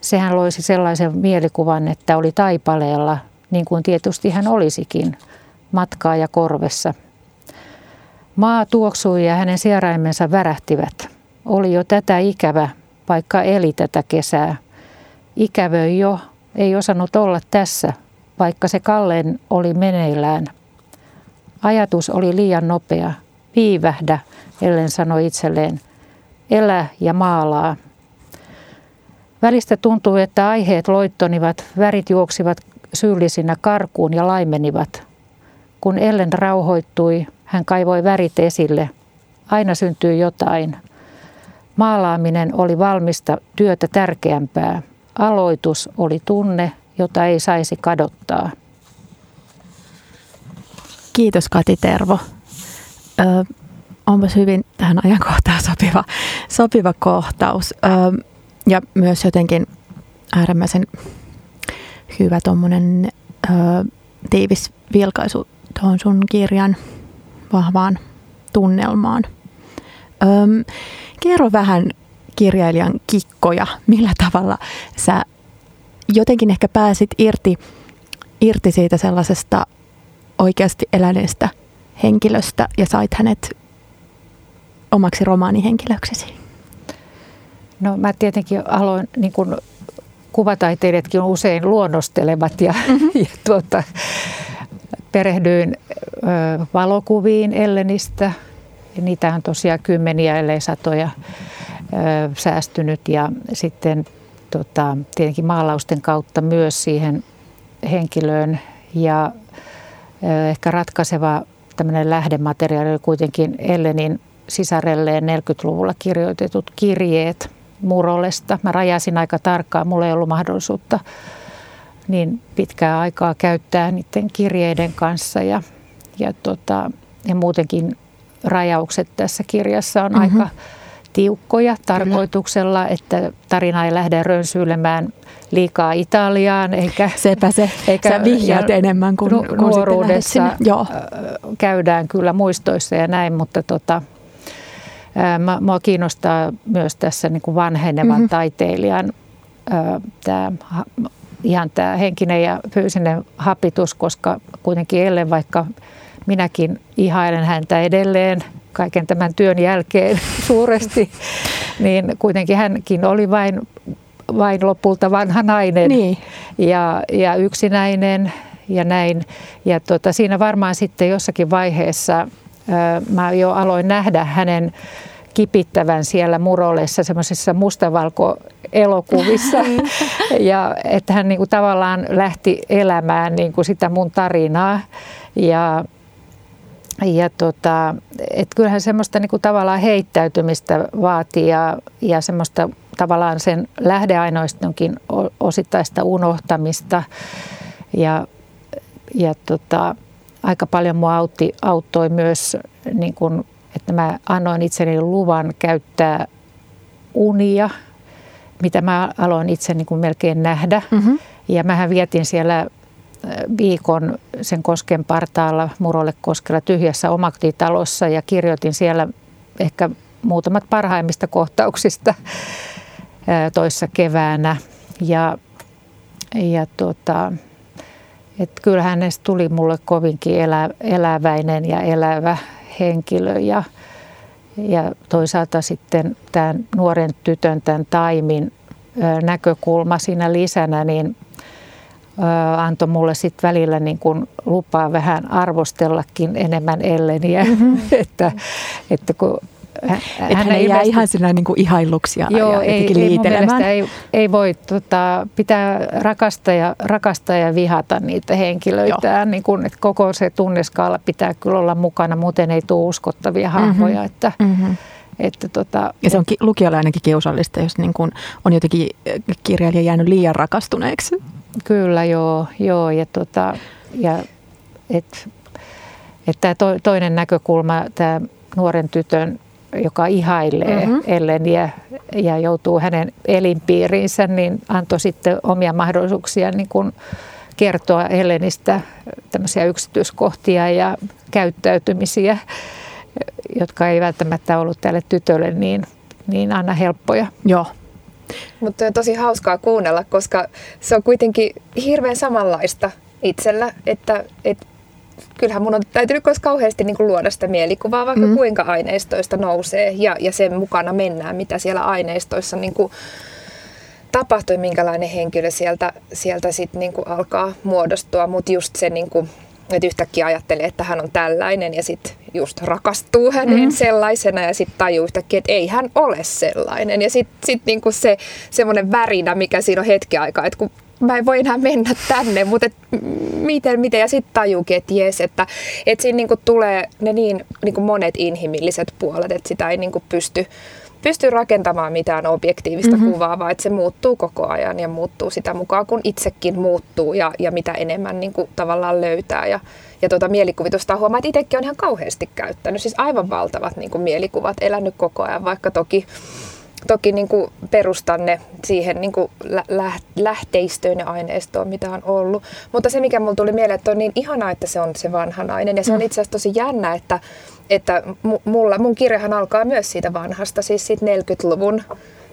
sehän loisi sellaisen mielikuvan, että oli taipaleella, niin kuin tietysti hän olisikin, matkaaja korvessa. Maa tuoksui ja hänen sieraimensa värähtivät. Oli jo tätä ikävä, vaikka eli tätä kesää. Ikävöi jo, ei osannut olla tässä, vaikka se kallein oli meneillään. Ajatus oli liian nopea. Viivähdä, Ellen sanoi itselleen. Elä ja maalaa. Välistä tuntui, että aiheet loittonivat, värit juoksivat syyllisinä karkuun ja laimenivat. Kun Ellen rauhoittui, hän kaivoi värit esille. Aina syntyi jotain. Maalaaminen oli valmista työtä tärkeämpää. Aloitus oli tunne, jota ei saisi kadottaa. Kiitos Kati Tervo. Ö, onpas hyvin tähän ajankohtaan sopiva, sopiva kohtaus. Ö, ja myös jotenkin äärimmäisen hyvä tuommoinen tiivis vilkaisu tuohon sun kirjan vahvaan tunnelmaan. Ö, kerro vähän kirjailijan kikkoja, millä tavalla sä jotenkin ehkä pääsit irti, irti siitä sellaisesta oikeasti eläneestä henkilöstä ja sait hänet omaksi romaanihenkilöksesi? No mä tietenkin aloin, niin kuin kuvataiteilijatkin on usein luonnostelevat ja, mm-hmm. ja tuota, perehdyin ö, valokuviin Ellenistä. Ja niitä on tosiaan kymmeniä ellei satoja ö, säästynyt ja sitten tota, tietenkin maalausten kautta myös siihen henkilöön ja ehkä ratkaiseva tämmöinen lähdemateriaali oli kuitenkin Ellenin sisarelleen neljäkymmentäluvulla kirjoitetut kirjeet Murolesta. Mä rajasin aika tarkkaan, mulla ei ollut mahdollisuutta niin pitkää aikaa käyttää niiden kirjeiden kanssa. Ja, ja, tota, ja muutenkin rajaukset tässä kirjassa on mm-hmm. aika tiukkoja tarkoituksella, että tarina ei lähde rönsyilemään liikaa Italiaan. Eikä, Sepä se, eikä, sä vihjaat enemmän kuin, nu- kuin nuoruudessa käydään kyllä muistoissa ja näin, mutta tota, ää, mua kiinnostaa myös tässä niin kuin vanhenevan mm-hmm. taiteilijan ää, tää, ihan tämä henkinen ja fyysinen hapitus, koska kuitenkin Ellen, vaikka minäkin ihailen häntä edelleen kaiken tämän työn jälkeen suuresti, niin kuitenkin hänkin oli vain, vain lopulta vanha nainen niin. ja, ja yksinäinen ja näin. Ja tuota, siinä varmaan sitten jossakin vaiheessa ö, mä jo aloin nähdä hänen kipittävän siellä Murolessa semmoisissa mustavalkoelokuvissa. ja että hän niin kuin tavallaan lähti elämään niin kuin sitä mun tarinaa. Ja Ja tota, et kyllähän semmoista niinku tavallaan heittäytymistä vaatii ja, ja semmoista tavallaan sen lähdeaineistonkin osittaista unohtamista. Ja, ja tota, aika paljon mua autti, auttoi myös, niin kun, että mä annoin itseni luvan käyttää unia, mitä mä aloin itse niin kun melkein nähdä. Mm-hmm. Ja mähän vietin siellä viikon sen kosken partaalla, Murolle koskella tyhjässä omakotitalossa ja kirjoitin siellä ehkä muutamat parhaimmista kohtauksista toissa keväänä. Ja, ja tuota, et kyllä hänestä tuli mulle kovinkin elä, eläväinen ja elävä henkilö. Ja, ja toisaalta sitten tämän nuoren tytön, tämän Taimin näkökulma siinä lisänä, niin antoi mulle sitten välillä niin kun lupaa vähän arvostellakin enemmän Elleniä, mm-hmm. että, että kun hän, hän, hän ei jää ilmeisesti ihan sinä niin kuin ihailluksia joo, ja jotenkin ei, liitelemään. Ei, ei, ei voi tota, pitää rakastaa ja, rakastaa ja vihata niitä henkilöitä, niin kun, että koko se tunneskaala pitää kyllä olla mukana, muuten ei tule uskottavia hahmoja. Mm-hmm. Että, mm-hmm. Että tota, ja se on lukijalle ainakin kiusallista, jos niin kun on jotenkin kirjailija jäänyt liian rakastuneeksi. Kyllä, joo, joo ja tota, ja et, et tää to, toinen näkökulma, tämä nuoren tytön, joka ihailee mm-hmm. Elleniä ja joutuu hänen elinpiiriinsä, niin antoi sitten omia mahdollisuuksia niin kun kertoa Ellenistä tämmöisiä yksityiskohtia ja käyttäytymisiä, jotka ei välttämättä ollut tälle tytölle niin, niin aina helppoja. Joo. Mutta on tosi hauskaa kuunnella, koska se on kuitenkin hirveän samanlaista itsellä, että et, kyllähän mun on täytynyt myös kauheasti niin kuin luoda sitä mielikuvaa, vaikka mm. kuinka aineistoista nousee ja, ja sen mukana mennään, mitä siellä aineistoissa niin kuin tapahtui, minkälainen henkilö sieltä, sieltä sit niin kuin alkaa muodostua, mutta just se, niin kuin, että yhtäkkiä ajattelee, että hän on tällainen ja sitten just rakastuu hänen mm-hmm. sellaisena ja sitten tajuu yhtäkkiä, että ei hän ole sellainen. Ja sitten sit niinku se semmoinen värinä, mikä siinä on hetken aikaa, että kun mä en voi enää mennä tänne, mutta et, miten, miten. Ja sitten tajuukin, että jes, että et siinä niinku tulee ne niin niinku monet inhimilliset puolet, että sitä ei niinku pysty, pysty rakentamaan mitään objektiivista mm-hmm. kuvaa, vaan että se muuttuu koko ajan ja muuttuu sitä mukaan, kun itsekin muuttuu ja, ja mitä enemmän niinku tavallaan löytää. Ja, Ja tuota mielikuvitusta huomaa, että itsekin on ihan kauheasti käyttänyt, siis aivan valtavat niin kuin mielikuvat, elänyt koko ajan, vaikka toki, toki niin kuin perustanne siihen niin kuin lähteistöön ja aineistoon, mitä on ollut. Mutta se, mikä mulle tuli mieleen, että on niin ihanaa, että se on se vanha nainen, ja se on itse asiassa tosi jännä, että, että mulla, mun kirjahan alkaa myös siitä vanhasta, siis siitä neljänkymmenluvun.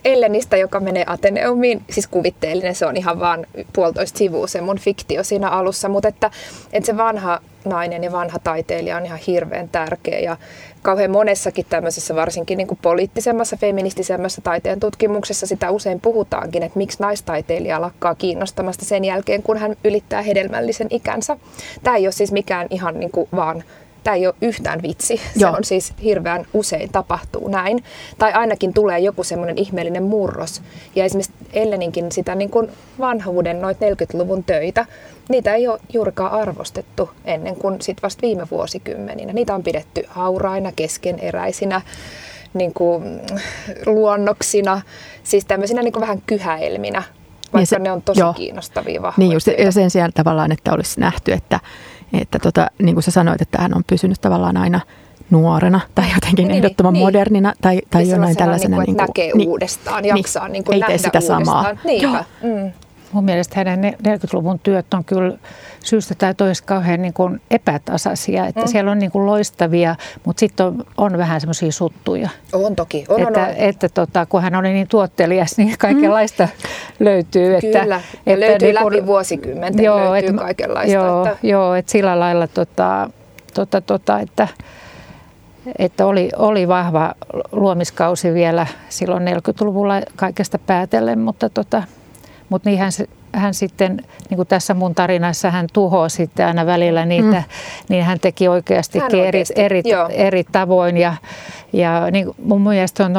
Ellenistä, joka menee Ateneumiin, siis kuvitteellinen, se on ihan vaan puolitoista sivua se mun fiktio siinä alussa, mutta että, että se vanha nainen ja vanha taiteilija on ihan hirveän tärkeä ja kauhean monessakin tämmöisessä varsinkin niin kuin poliittisemmassa, feministisemmassa taiteen tutkimuksessa sitä usein puhutaankin, että miksi naistaiteilija lakkaa kiinnostamasta sen jälkeen, kun hän ylittää hedelmällisen ikänsä. Tämä ei ole siis mikään ihan niin kuin vaan Tämä ei ole yhtään vitsi. Joo. Se on siis hirveän usein tapahtuu näin. Tai ainakin tulee joku semmoinen ihmeellinen murros. Ja esimerkiksi Elleninkin sitä niin kuin vanhuuden noita neljänkymmenluvun töitä, niitä ei ole juurikaan arvostettu ennen kuin sit vasta viime vuosikymmeninä. Niitä on pidetty hauraina, keskeneräisinä, niin kuin luonnoksina, siis tämmöisinä niin kuin vähän kyhäelminä, vaikka se, ne on tosi jo. kiinnostavia vahvoja. Niin just, ja sen sijaan tavallaan, että olisi nähty, että Että tota, niin kuin sä sanoit, että hän on pysynyt tavallaan aina nuorena tai jotenkin niin, ehdottoman niin, modernina tai, tai niin jonain tällaisena. Niin kuin, että niin kuin, näkee uudestaan, niin, jaksaa niin kuin nähdä sitä samaa. Niinpä. Mm. Mun mielestä hänen neljänkymmenluvun työt on kyllä syystä tai toista kauhean niin kuin epätasaisia. Että mm. siellä on niin kuin loistavia, mutta sitten on, on vähän semmoisia suttuja. On toki. On, että on, on. että tota, kun hän oli niin tuottelias, niin kaikenlaista mm. löytyy. Että, kyllä. Että löytyy niin kuin, läpi vuosikymmenten. Joo, löytyy et, kaikenlaista. Joo, että joo, et sillä lailla, tota, tota, tota, että, että oli, oli vahva luomiskausi vielä silloin neljänkymmenluvulla kaikesta päätellen, mutta tota, mutta niin hän, hän sitten, niin kuin tässä mun tarinassa, hän tuhoaa sitten aina välillä niitä, mm. niin hän teki oikeastikin hän oikeasti, eri, eri, eri tavoin. Ja, ja niin mun mielestä on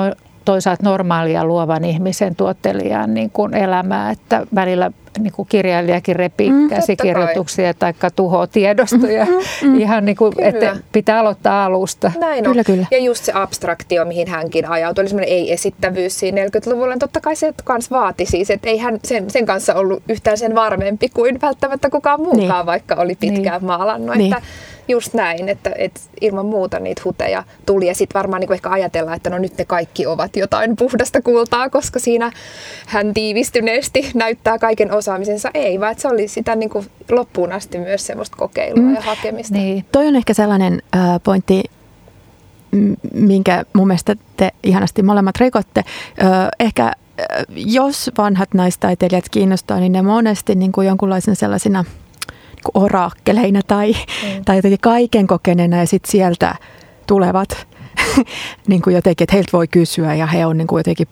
toisaalta normaalia luovan ihmisen tuottelijan niin kuin elämää, että välillä niin kuin kirjailijakin repii mm, käsikirjoituksia tai tuhoaa tiedostoja. Mm, mm, Ihan niin kuin, että pitää aloittaa alusta. Näin on. Kyllä, kyllä. Ja just se abstraktio, mihin hänkin ajautui, oli semmoinen ei-esittävyys siinä neljänkymmenluvulla. Totta kai se kans vaati siis, että ei hän sen, sen kanssa ollut yhtään sen varmempi kuin välttämättä kukaan muukaan, niin. vaikka oli pitkään niin. maalannut. Niin. Että just näin, että, että ilman muuta niitä huteja tuli. Ja sitten varmaan niin kuin ehkä ajatellaan, että no nyt ne kaikki ovat jotain puhdasta kultaa, koska siinä hän tiivistyneesti näyttää kaiken osaamisensa. Ei, vaan se oli sitä niin kuin loppuun asti myös semmoista kokeilua mm. ja hakemista. Niin. Toi on ehkä sellainen äh, pointti, minkä mun mielestä te ihanasti molemmat rikotte. Äh, ehkä jos vanhat naistaiteilijat kiinnostaa, niin ne monesti niin kuin jonkunlaisen sellaisina niin kuin oraakkeleina tai, mm. tai jotenkin kaiken kokeneena ja sitten sieltä tulevat niin kuin jotenkin, että heiltä voi kysyä ja he on niin kuin jotenkin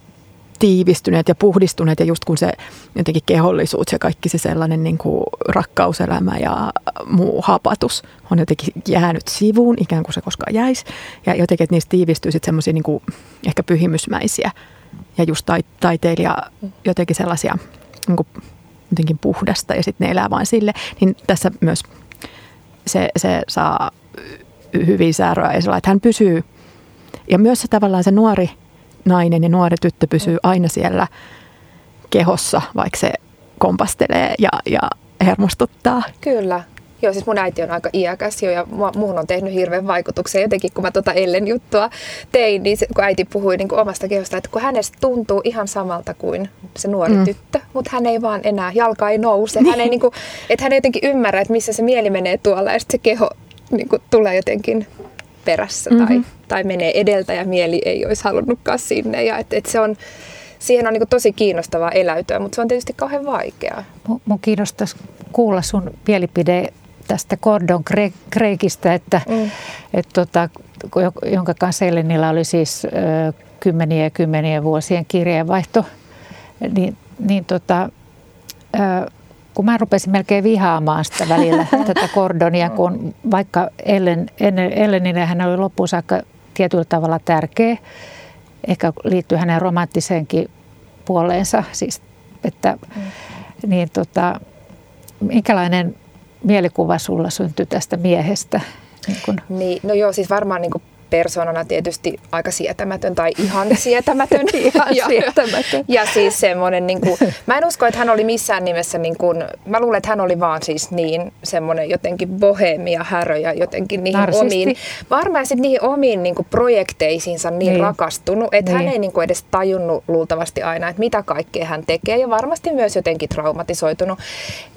tiivistyneet ja puhdistuneet ja just kun se jotenkin kehollisuus ja kaikki se sellainen niin kuin rakkauselämä ja muu hapatus on jotenkin jäänyt sivuun, ikään kuin se koskaan jäisi. Ja jotenkin, että niistä tiivistyy sitten semmoisia niin kuin ehkä pyhimysmäisiä ja just taiteilija jotenkin sellaisia niin kuin jotenkin puhdasta ja sitten ne elää vain sille. Niin tässä myös se, se saa hyviä sääroja ja sellainen, että hän pysyy ja myös se tavallaan se nuori nainen ja nuori tyttö pysyy aina siellä kehossa, vaikka se kompastelee ja, ja hermostuttaa. Kyllä. Joo, siis mun äiti on aika iäkäs jo ja muun on tehnyt hirveän vaikutuksen. Jotenkin kun mä tuota Ellen juttua tein, niin kun äiti puhui niin kuin omasta kehosta, että kun hänestä tuntuu ihan samalta kuin se nuori mm. tyttö, mutta hän ei vaan enää, jalka ei nouse. Hän ei, niin kuin, että hän ei jotenkin ymmärrä, että missä se mieli menee tuolla ja sitten se keho niin kuin tulee jotenkin perässä tai, mm-hmm. tai menee edeltä ja mieli ei olisi halunnutkaan sinne. Ja et, et se on, siihen on niin kuin tosi kiinnostavaa eläytyä, mutta se on tietysti kauhean vaikeaa. Mun kiinnostaisi kuulla sun mielipide tästä Gordon-Kreikistä, että, mm. et tota, jonka kanssa Ellenillä oli siis ö, kymmeniä ja kymmeniä vuosien kirjeenvaihto, niin, niin tota, ö, kun mä rupesin melkein vihaamaan sitä välillä tätä Gordonia, kun vaikka Ellen, Ellenille hän oli loppuun saakka tietyllä tavalla tärkeä, ehkä liittyy hänen romanttiseenkin puoleensa, siis, että mm. niin tota, minkälainen mielikuva sulla syntyi tästä miehestä? Niin niin, no joo, siis varmaan niin kuin persoonana tietysti aika sietämätön tai ihan sietämätön. ihan ja, sietämätön. Ja siis semmoinen, niin kuin, mä en usko, että hän oli missään nimessä, niin kuin, mä luulen, että hän oli vaan siis niin semmoinen jotenkin bohemia häröjä jotenkin niihin Narsisti. omiin, varmaan sitten niihin omiin niin kuin projekteisiinsa niin, niin rakastunut, että niin. hän ei niin kuin edes tajunnut luultavasti aina, että mitä kaikkea hän tekee ja varmasti myös jotenkin traumatisoitunut,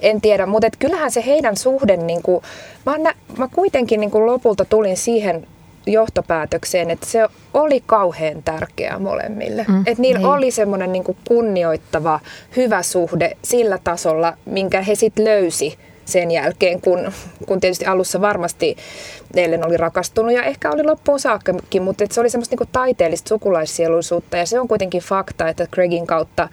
en tiedä, mutta et kyllähän se heidän suhde, niin kuin, mä, nä, mä kuitenkin niin kuin lopulta tulin siihen johtopäätökseen, että se oli kauhean tärkeää molemmille. Mm, että niillä niin. oli semmoinen niin kuin kunnioittava, hyvä suhde sillä tasolla, minkä he sitten löysi sen jälkeen, kun, kun tietysti alussa varmasti Ellen oli rakastunut ja ehkä oli loppuun saakkakin, mutta se oli semmoista niin kuin taiteellista sukulaissieluisuutta ja se on kuitenkin fakta, että Craigin kautta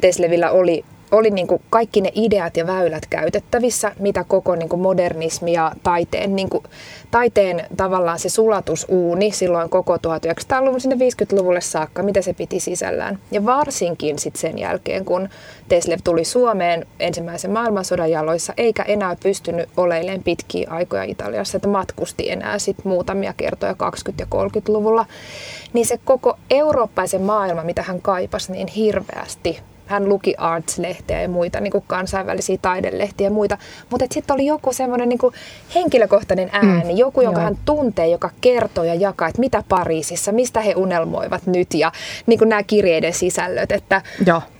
Theslevillä oli Oli niin kuin kaikki ne ideat ja väylät käytettävissä, mitä koko niin kuin modernismi ja taiteen, niin kuin, taiteen tavallaan se sulatusuuni silloin koko tuhatyhdeksänsataaluvun sinne viisikymmentäluvulle saakka, mitä se piti sisällään. Ja varsinkin sitten sen jälkeen, kun Thesleff tuli Suomeen ensimmäisen maailmansodan jaloissa, eikä enää pystynyt oleilemaan pitkiä aikoja Italiassa, että matkusti enää sitten muutamia kertoja kaksikymmentä- ja kolmekymmentäluvulla, niin se koko eurooppaisen maailma, mitä hän kaipasi niin hirveästi, hän luki Arts-lehteä ja muita niin kuin kansainvälisiä taidelehtiä ja muita, mutta sitten oli joku semmoinen niin kuin henkilökohtainen ääni, mm. joku, jonka Joo. hän tuntee, joka kertoo ja jakaa, että mitä Pariisissa, mistä he unelmoivat nyt ja niin kuin nämä kirjeiden sisällöt, että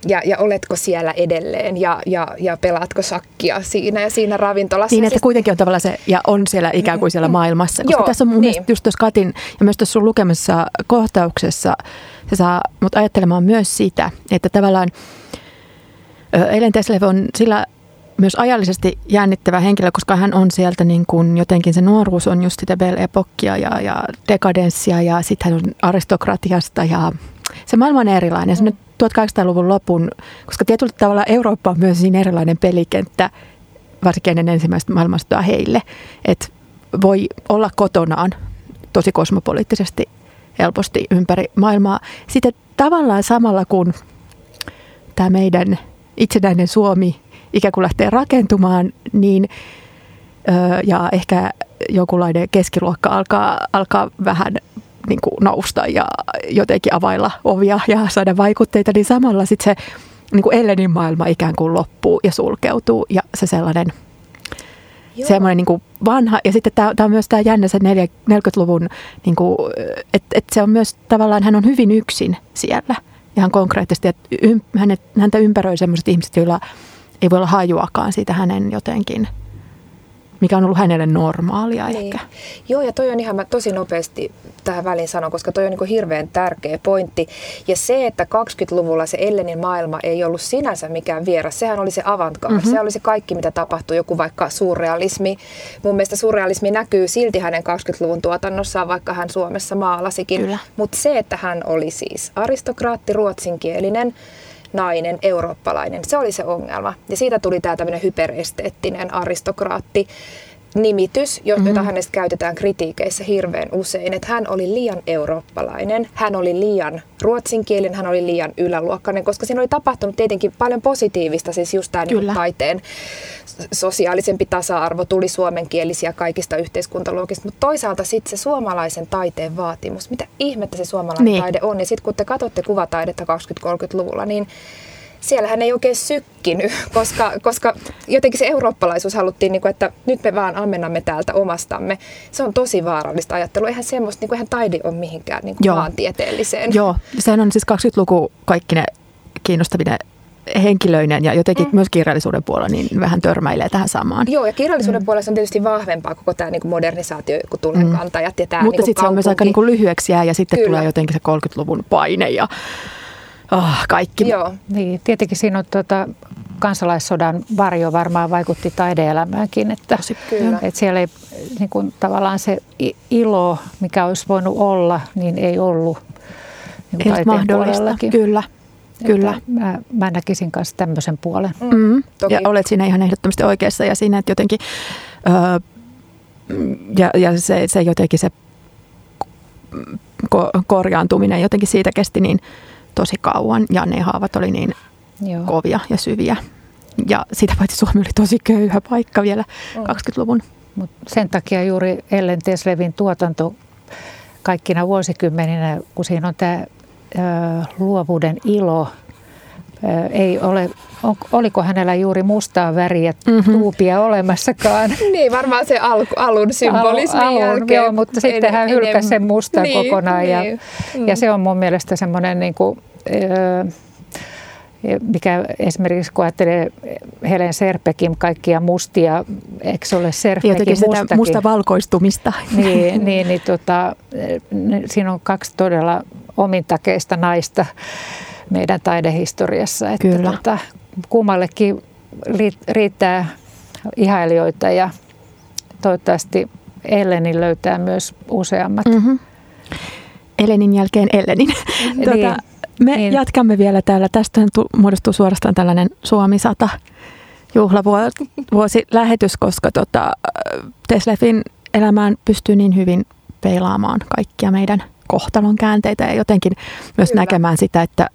ja, ja oletko siellä edelleen ja, ja, ja pelaatko sakkia siinä ja siinä ravintolassa. Niin, että siis kuitenkin on tavallaan se, ja on siellä ikään kuin siellä maailmassa, koska Joo, tässä on mun niin. mielestä just tuossa Katin ja myös tuossa sun lukemassa kohtauksessa se saa mut ajattelemaan myös sitä, että tavallaan Ellen Thesleff on sillä myös ajallisesti jännittävä henkilö, koska hän on sieltä niin kuin jotenkin se nuoruus on just sitä belle epokkia ja, ja dekadenssia ja sitten hän on aristokratiasta ja se maailma on erilainen. Se on nyt tuhatkahdeksansataaluvun lopun, koska tietyllä tavalla Eurooppa on myös siinä erilainen pelikenttä, varsinkin ennen ensimmäistä maailmansotaa heille, että voi olla kotonaan tosi kosmopoliittisesti helposti ympäri maailmaa. Sitten tavallaan samalla kun tämä meidän itsenäinen Suomi ikään kuin lähtee rakentumaan, niin ja ehkä jonkunlainen keskiluokka alkaa, alkaa vähän niin kuin nousta ja jotenkin availla ovia ja saada vaikutteita, niin samalla sitten se niin kuin Ellenin maailma ikään kuin loppuu ja sulkeutuu ja se sellainen Joo. semmoinen niin kuin vanha, ja sitten tämä on myös tämä jännä se neljäkymmentäluvun, niin että et se on myös tavallaan, hän on hyvin yksin siellä. Ihan konkreettisesti, että ym, hänet, häntä ympäröi sellaiset ihmiset, joilla ei voi olla hajuakaan siitä hänen jotenkin mikä on ollut hänelle normaalia niin. Ehkä. Joo, ja toi on ihan, mä tosi nopeasti tähän väliin sanon, koska toi on niin kuin hirveän tärkeä pointti. Ja se, että kaksikymmentäluvulla se Ellenin maailma ei ollut sinänsä mikään vieras, sehän oli se avantgarde, mm-hmm. se oli se kaikki, mitä tapahtui, joku vaikka surrealismi. Mun mielestä surrealismi näkyy silti hänen kaksikymmentäluvun tuotannossaan, vaikka hän Suomessa maalasikin. Mutta se, että hän oli siis aristokraatti, ruotsinkielinen, nainen, eurooppalainen. Se oli se ongelma. Ja siitä tuli tämä tämmöinen hyperesteettinen aristokraatti nimitys, jota mm-hmm. hänestä käytetään kritiikeissä hirveän usein. Että hän oli liian eurooppalainen, hän oli liian ruotsinkielinen, hän oli liian yläluokkainen, koska siinä oli tapahtunut tietenkin paljon positiivista, siis just tämä niin taiteen sosiaalisempi tasa-arvo, tuli suomenkielisiä kaikista yhteiskuntaluokista, mutta toisaalta sitten se suomalaisen taiteen vaatimus, mitä ihmettä se suomalainen niin. taide on, ja sitten kun te katsotte kuvataidetta kaksikymmentä-kolmekymmentäluvulla, niin siellähän ei oikein sykkinyt, koska, koska jotenkin se eurooppalaisuus haluttiin, niin kuin, että nyt me vaan ammennamme täältä omastamme. Se on tosi vaarallista ajattelua. Eihän semmoista, niin kuin, eihän taide ole mihinkään niin kuin maantieteelliseen. Joo, sehän on siis kaksikymmentäluku kaikkine kiinnostavine henkilöinen ja jotenkin mm. myös kirjallisuuden puolella niin vähän törmäilee tähän samaan. Joo, ja kirjallisuuden mm. puolella se on tietysti vahvempaa koko tämä niin kuin modernisaatio, kun tulee mm. kantajat ja tämä mutta niin sitten se on myös aika niin kuin lyhyeksi jää, ja sitten Kyllä. tulee jotenkin se kolmekymmentäluvun paine ja Oh, kaikki. Joo. Niin, tietenkin siinä on tuota, kansalaissodan varjo varmaan vaikutti taide-elämäänkin, että, että siellä ei niin kuin, tavallaan se ilo, mikä olisi voinut olla, niin ei ollut niin ei taiteen puolellakin. Kyllä. Kyllä. Mä, mä näkisin kanssa tämmöisen puolen. Mm. Ja olet siinä ihan ehdottomasti oikeassa ja siinä, että jotenkin öö, ja, ja se, se jotenkin se ko- korjaantuminen jotenkin siitä kesti niin tosi kauan ja ne haavat oli niin Joo. kovia ja syviä. Ja sitä paitsi Suomi oli tosi köyhä paikka vielä mm. kaksikymmentäluvun. Mut sen takia juuri Ellen Thesleffin tuotanto kaikkina vuosikymmeninä, kun siinä on tämä luovuuden ilo, ö, ei ole, on, oliko hänellä juuri mustaa väriä mm-hmm. tuupia olemassakaan. Niin, varmaan se al, alun symbolismin Al, jälkeen. Joo, mutta en, sitten hän en, hylkäsi en, sen mustan niin, kokonaan niin, ja, mm. ja se on mun mielestä semmoinen niin kuin, ö, mikä esimerkiksi kun ajattelee Helene Schjerfbeckin kaikkia mustia, eikö se ole Schjerfbeckin mustakin? Mustavalkoistumista. Niin, niin, niin tota, siinä on kaksi todella omintakeista naista meidän taidehistoriassa. Että Kyllä. Tota, kummallekin riittää ihailijoita ja toivottavasti Ellenin löytää myös useammat. Mm-hmm. Ellenin jälkeen Ellenin. Niin. Tuota, me niin. jatkamme vielä täällä. Tästä muodostuu suorastaan tällainen Suomi sata juhlavuosi lähetys, koska tota, Thesleffin elämään pystyy niin hyvin peilaamaan kaikkia meidän kohtalon käänteitä ja jotenkin myös Kyllä. näkemään sitä, että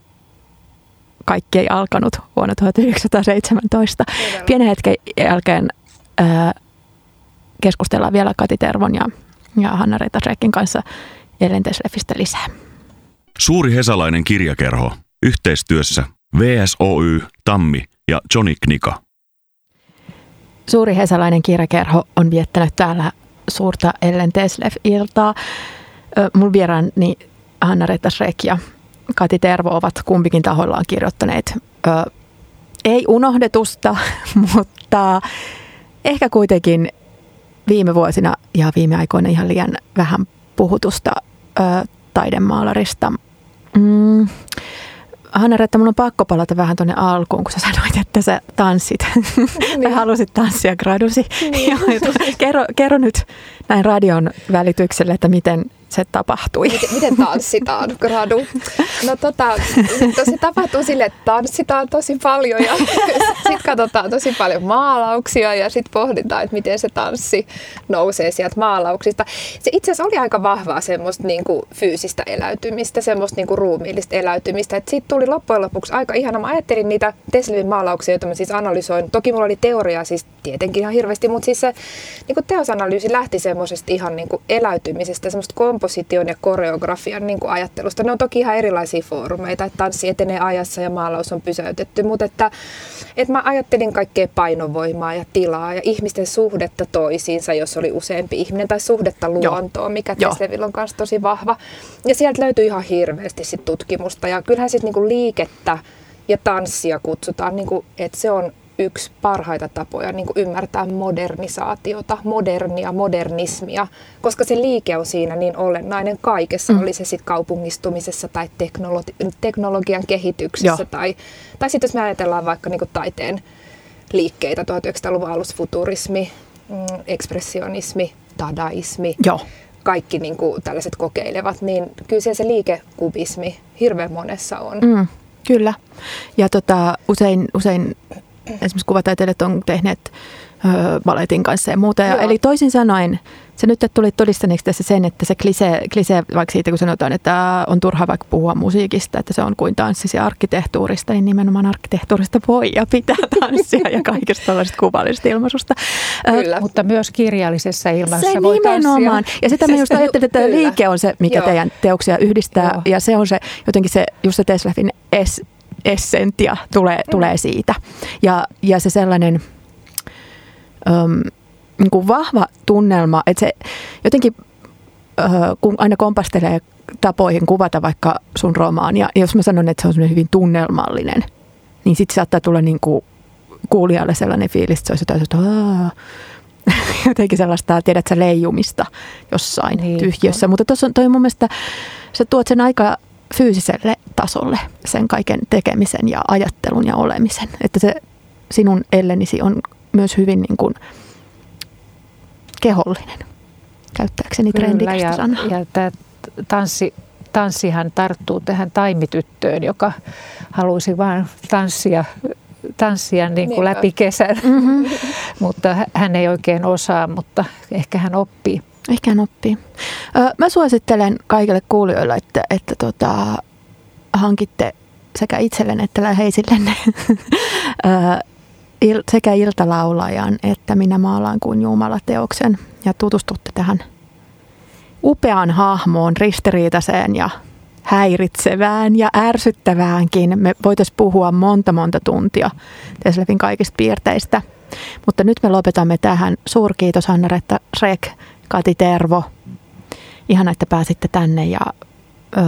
kaikki ei alkanut vuonna tuhatyhdeksänsataaseitsemäntoista. Kyllä. Pienen hetken jälkeen äh, keskustellaan vielä Kati Tervon ja, ja Hanna-Reetta Schreckin kanssa Ellen Thesleffistä lisää. Suuri hesalainen kirjakerho. Yhteistyössä V S O Y, Tammi ja Joni Knika. Suuri hesalainen kirjakerho on viettänyt täällä suurta Ellen Thesleff-iltaa. Mun vieraani Hanna-Reetta Schreck ja Kati Tervo ovat kumpikin tahoillaan kirjoittaneet ö, ei unohdetusta, mutta ehkä kuitenkin viime vuosina ja viime aikoina ihan liian vähän puhutusta ö, taidemaalarista. Mm. Hanna-Reetta, mun on pakko palata vähän tuonne alkuun, kun sä sanoit, että sä tanssit. Niin. halusit tanssia gradusi. Niin. Kerro, kerro nyt näin radion välityksellä, että miten se tapahtui. Miten, miten tanssitaan gradu? No tota, se tapahtuu silleen, että tanssitaan tosi paljon ja sitten katsotaan tosi paljon maalauksia ja sitten pohditaan, että miten se tanssi nousee sieltä maalauksista. Se itse asiassa oli aika vahvaa semmoista niinku fyysistä eläytymistä, semmoista niinku ruumiillista eläytymistä. Et siitä tuli loppujen lopuksi aika ihana. Mä ajattelin niitä Thesleffin maalauksia, joita mä siis analysoin. Toki mulla oli teoriaa siis tietenkin ihan hirveästi, mutta siis se niinku teosanalyysi lähti semmoisesta ihan niinku eläytymisestä, semmoista komposition ja koreografian niin kuin ajattelusta. Ne on toki ihan erilaisia foorumeita, että tanssi etenee ajassa ja maalaus on pysäytetty, mutta että, että mä ajattelin kaikkea painovoimaa ja tilaa ja ihmisten suhdetta toisiinsa, jos oli useampi ihminen, tai suhdetta luontoon, mikä Thesleffillä on myös tosi vahva. Ja sieltä löytyy ihan hirveästi sit tutkimusta ja kyllähän sit niin kuin liikettä ja tanssia kutsutaan, niin kuin, että se on yksi parhaita tapoja niin kuin ymmärtää modernisaatiota, modernia, modernismia, koska se liike on siinä niin olennainen kaikessa, mm. oli se sitten kaupungistumisessa tai teknologi- teknologian kehityksessä. Tai, tai sitten jos me ajatellaan vaikka niin kuin taiteen liikkeitä, tuhatyhdeksänsataaluvun alussa futurismi, mm, ekspressionismi, dadaismi, Joo. kaikki niin kuin tällaiset kokeilevat, niin kyllä siellä se liikekubismi hirveän monessa on. Mm. Kyllä. Ja tota, usein, usein esimerkiksi kuvataiteilijat on tehneet öö, baletin kanssa ja muuta. Ja, eli toisin sanoen, se nyt tulit todistaneeksi tässä sen, että se klisee, klisee, vaikka siitä kun sanotaan, että on turha vaikka puhua musiikista, että se on kuin tanssisi arkkitehtuurista, niin nimenomaan arkkitehtuurista voi ja pitää tanssia ja kaikista tällaisesta kuvallisesta ilmaisusta. Kyllä, Ö, mutta myös kirjallisessa ilmaisussa voi nimenomaan. Tanssia. Ja sitä mä just ajattelin, että Kyllä. liike on se, mikä Joo. teidän teoksia yhdistää Joo. ja se on se jotenkin se just se Thesleffin es, essentia tulee, mm. tulee siitä. Ja, ja se sellainen... Öm, niin kuin vahva tunnelma, että se jotenkin, kun aina kompastelee tapoihin kuvata vaikka sun romaania, ja jos mä sanon, että se on semmoinen hyvin tunnelmallinen, niin sitten saattaa tulla niin kuin kuulijalle sellainen fiilis, että se olisi jotain, että jotenkin sellaista, tiedät sä, leijumista jossain niin, tyhjössä. No. Mutta tuossa on toi mun mielestä, sä tuot sen aika fyysiselle tasolle, sen kaiken tekemisen ja ajattelun ja olemisen. Että se sinun Ellenisi on myös hyvin niin kuin kehollinen, käyttääkseni trendikästä sanaa. Ja tämä tanssi, tanssihan tarttuu tähän taimityttöön, joka halusi vain tanssia, tanssia niin kuin läpi kesän. Mm-hmm. Mutta hän ei oikein osaa, mutta ehkä hän oppii. Ehkä hän oppii. Mä suosittelen kaikille kuulijoille, että, että tota, hankitte sekä itsellenne että läheisillenne sekä Iltalaulajan että Minä maalaan kuin Jumala -teoksen ja tutustutte tähän upeaan hahmoon, ristiriitaiseen ja häiritsevään ja ärsyttäväänkin. Me voitaisiin puhua monta monta tuntia Thesleffin kaikista piirteistä, mutta nyt me lopetamme tähän. Suurkiitos Hanna-Reetta Schreck, Kati Tervo. Ihana, että pääsitte tänne ja öö,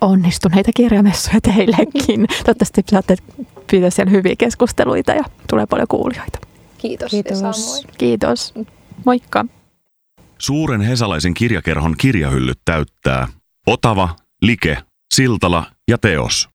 onnistuneita kirjamessuja teillekin. Toivottavasti saatte pitää siellä hyviä keskusteluita ja tulee paljon kuulijoita. Kiitos. Kiitos. Samoin. Kiitos. Moikka. Suuren hesalaisen kirjakerhon kirjahyllyt täyttää Otava, Like, Siltala ja Teos.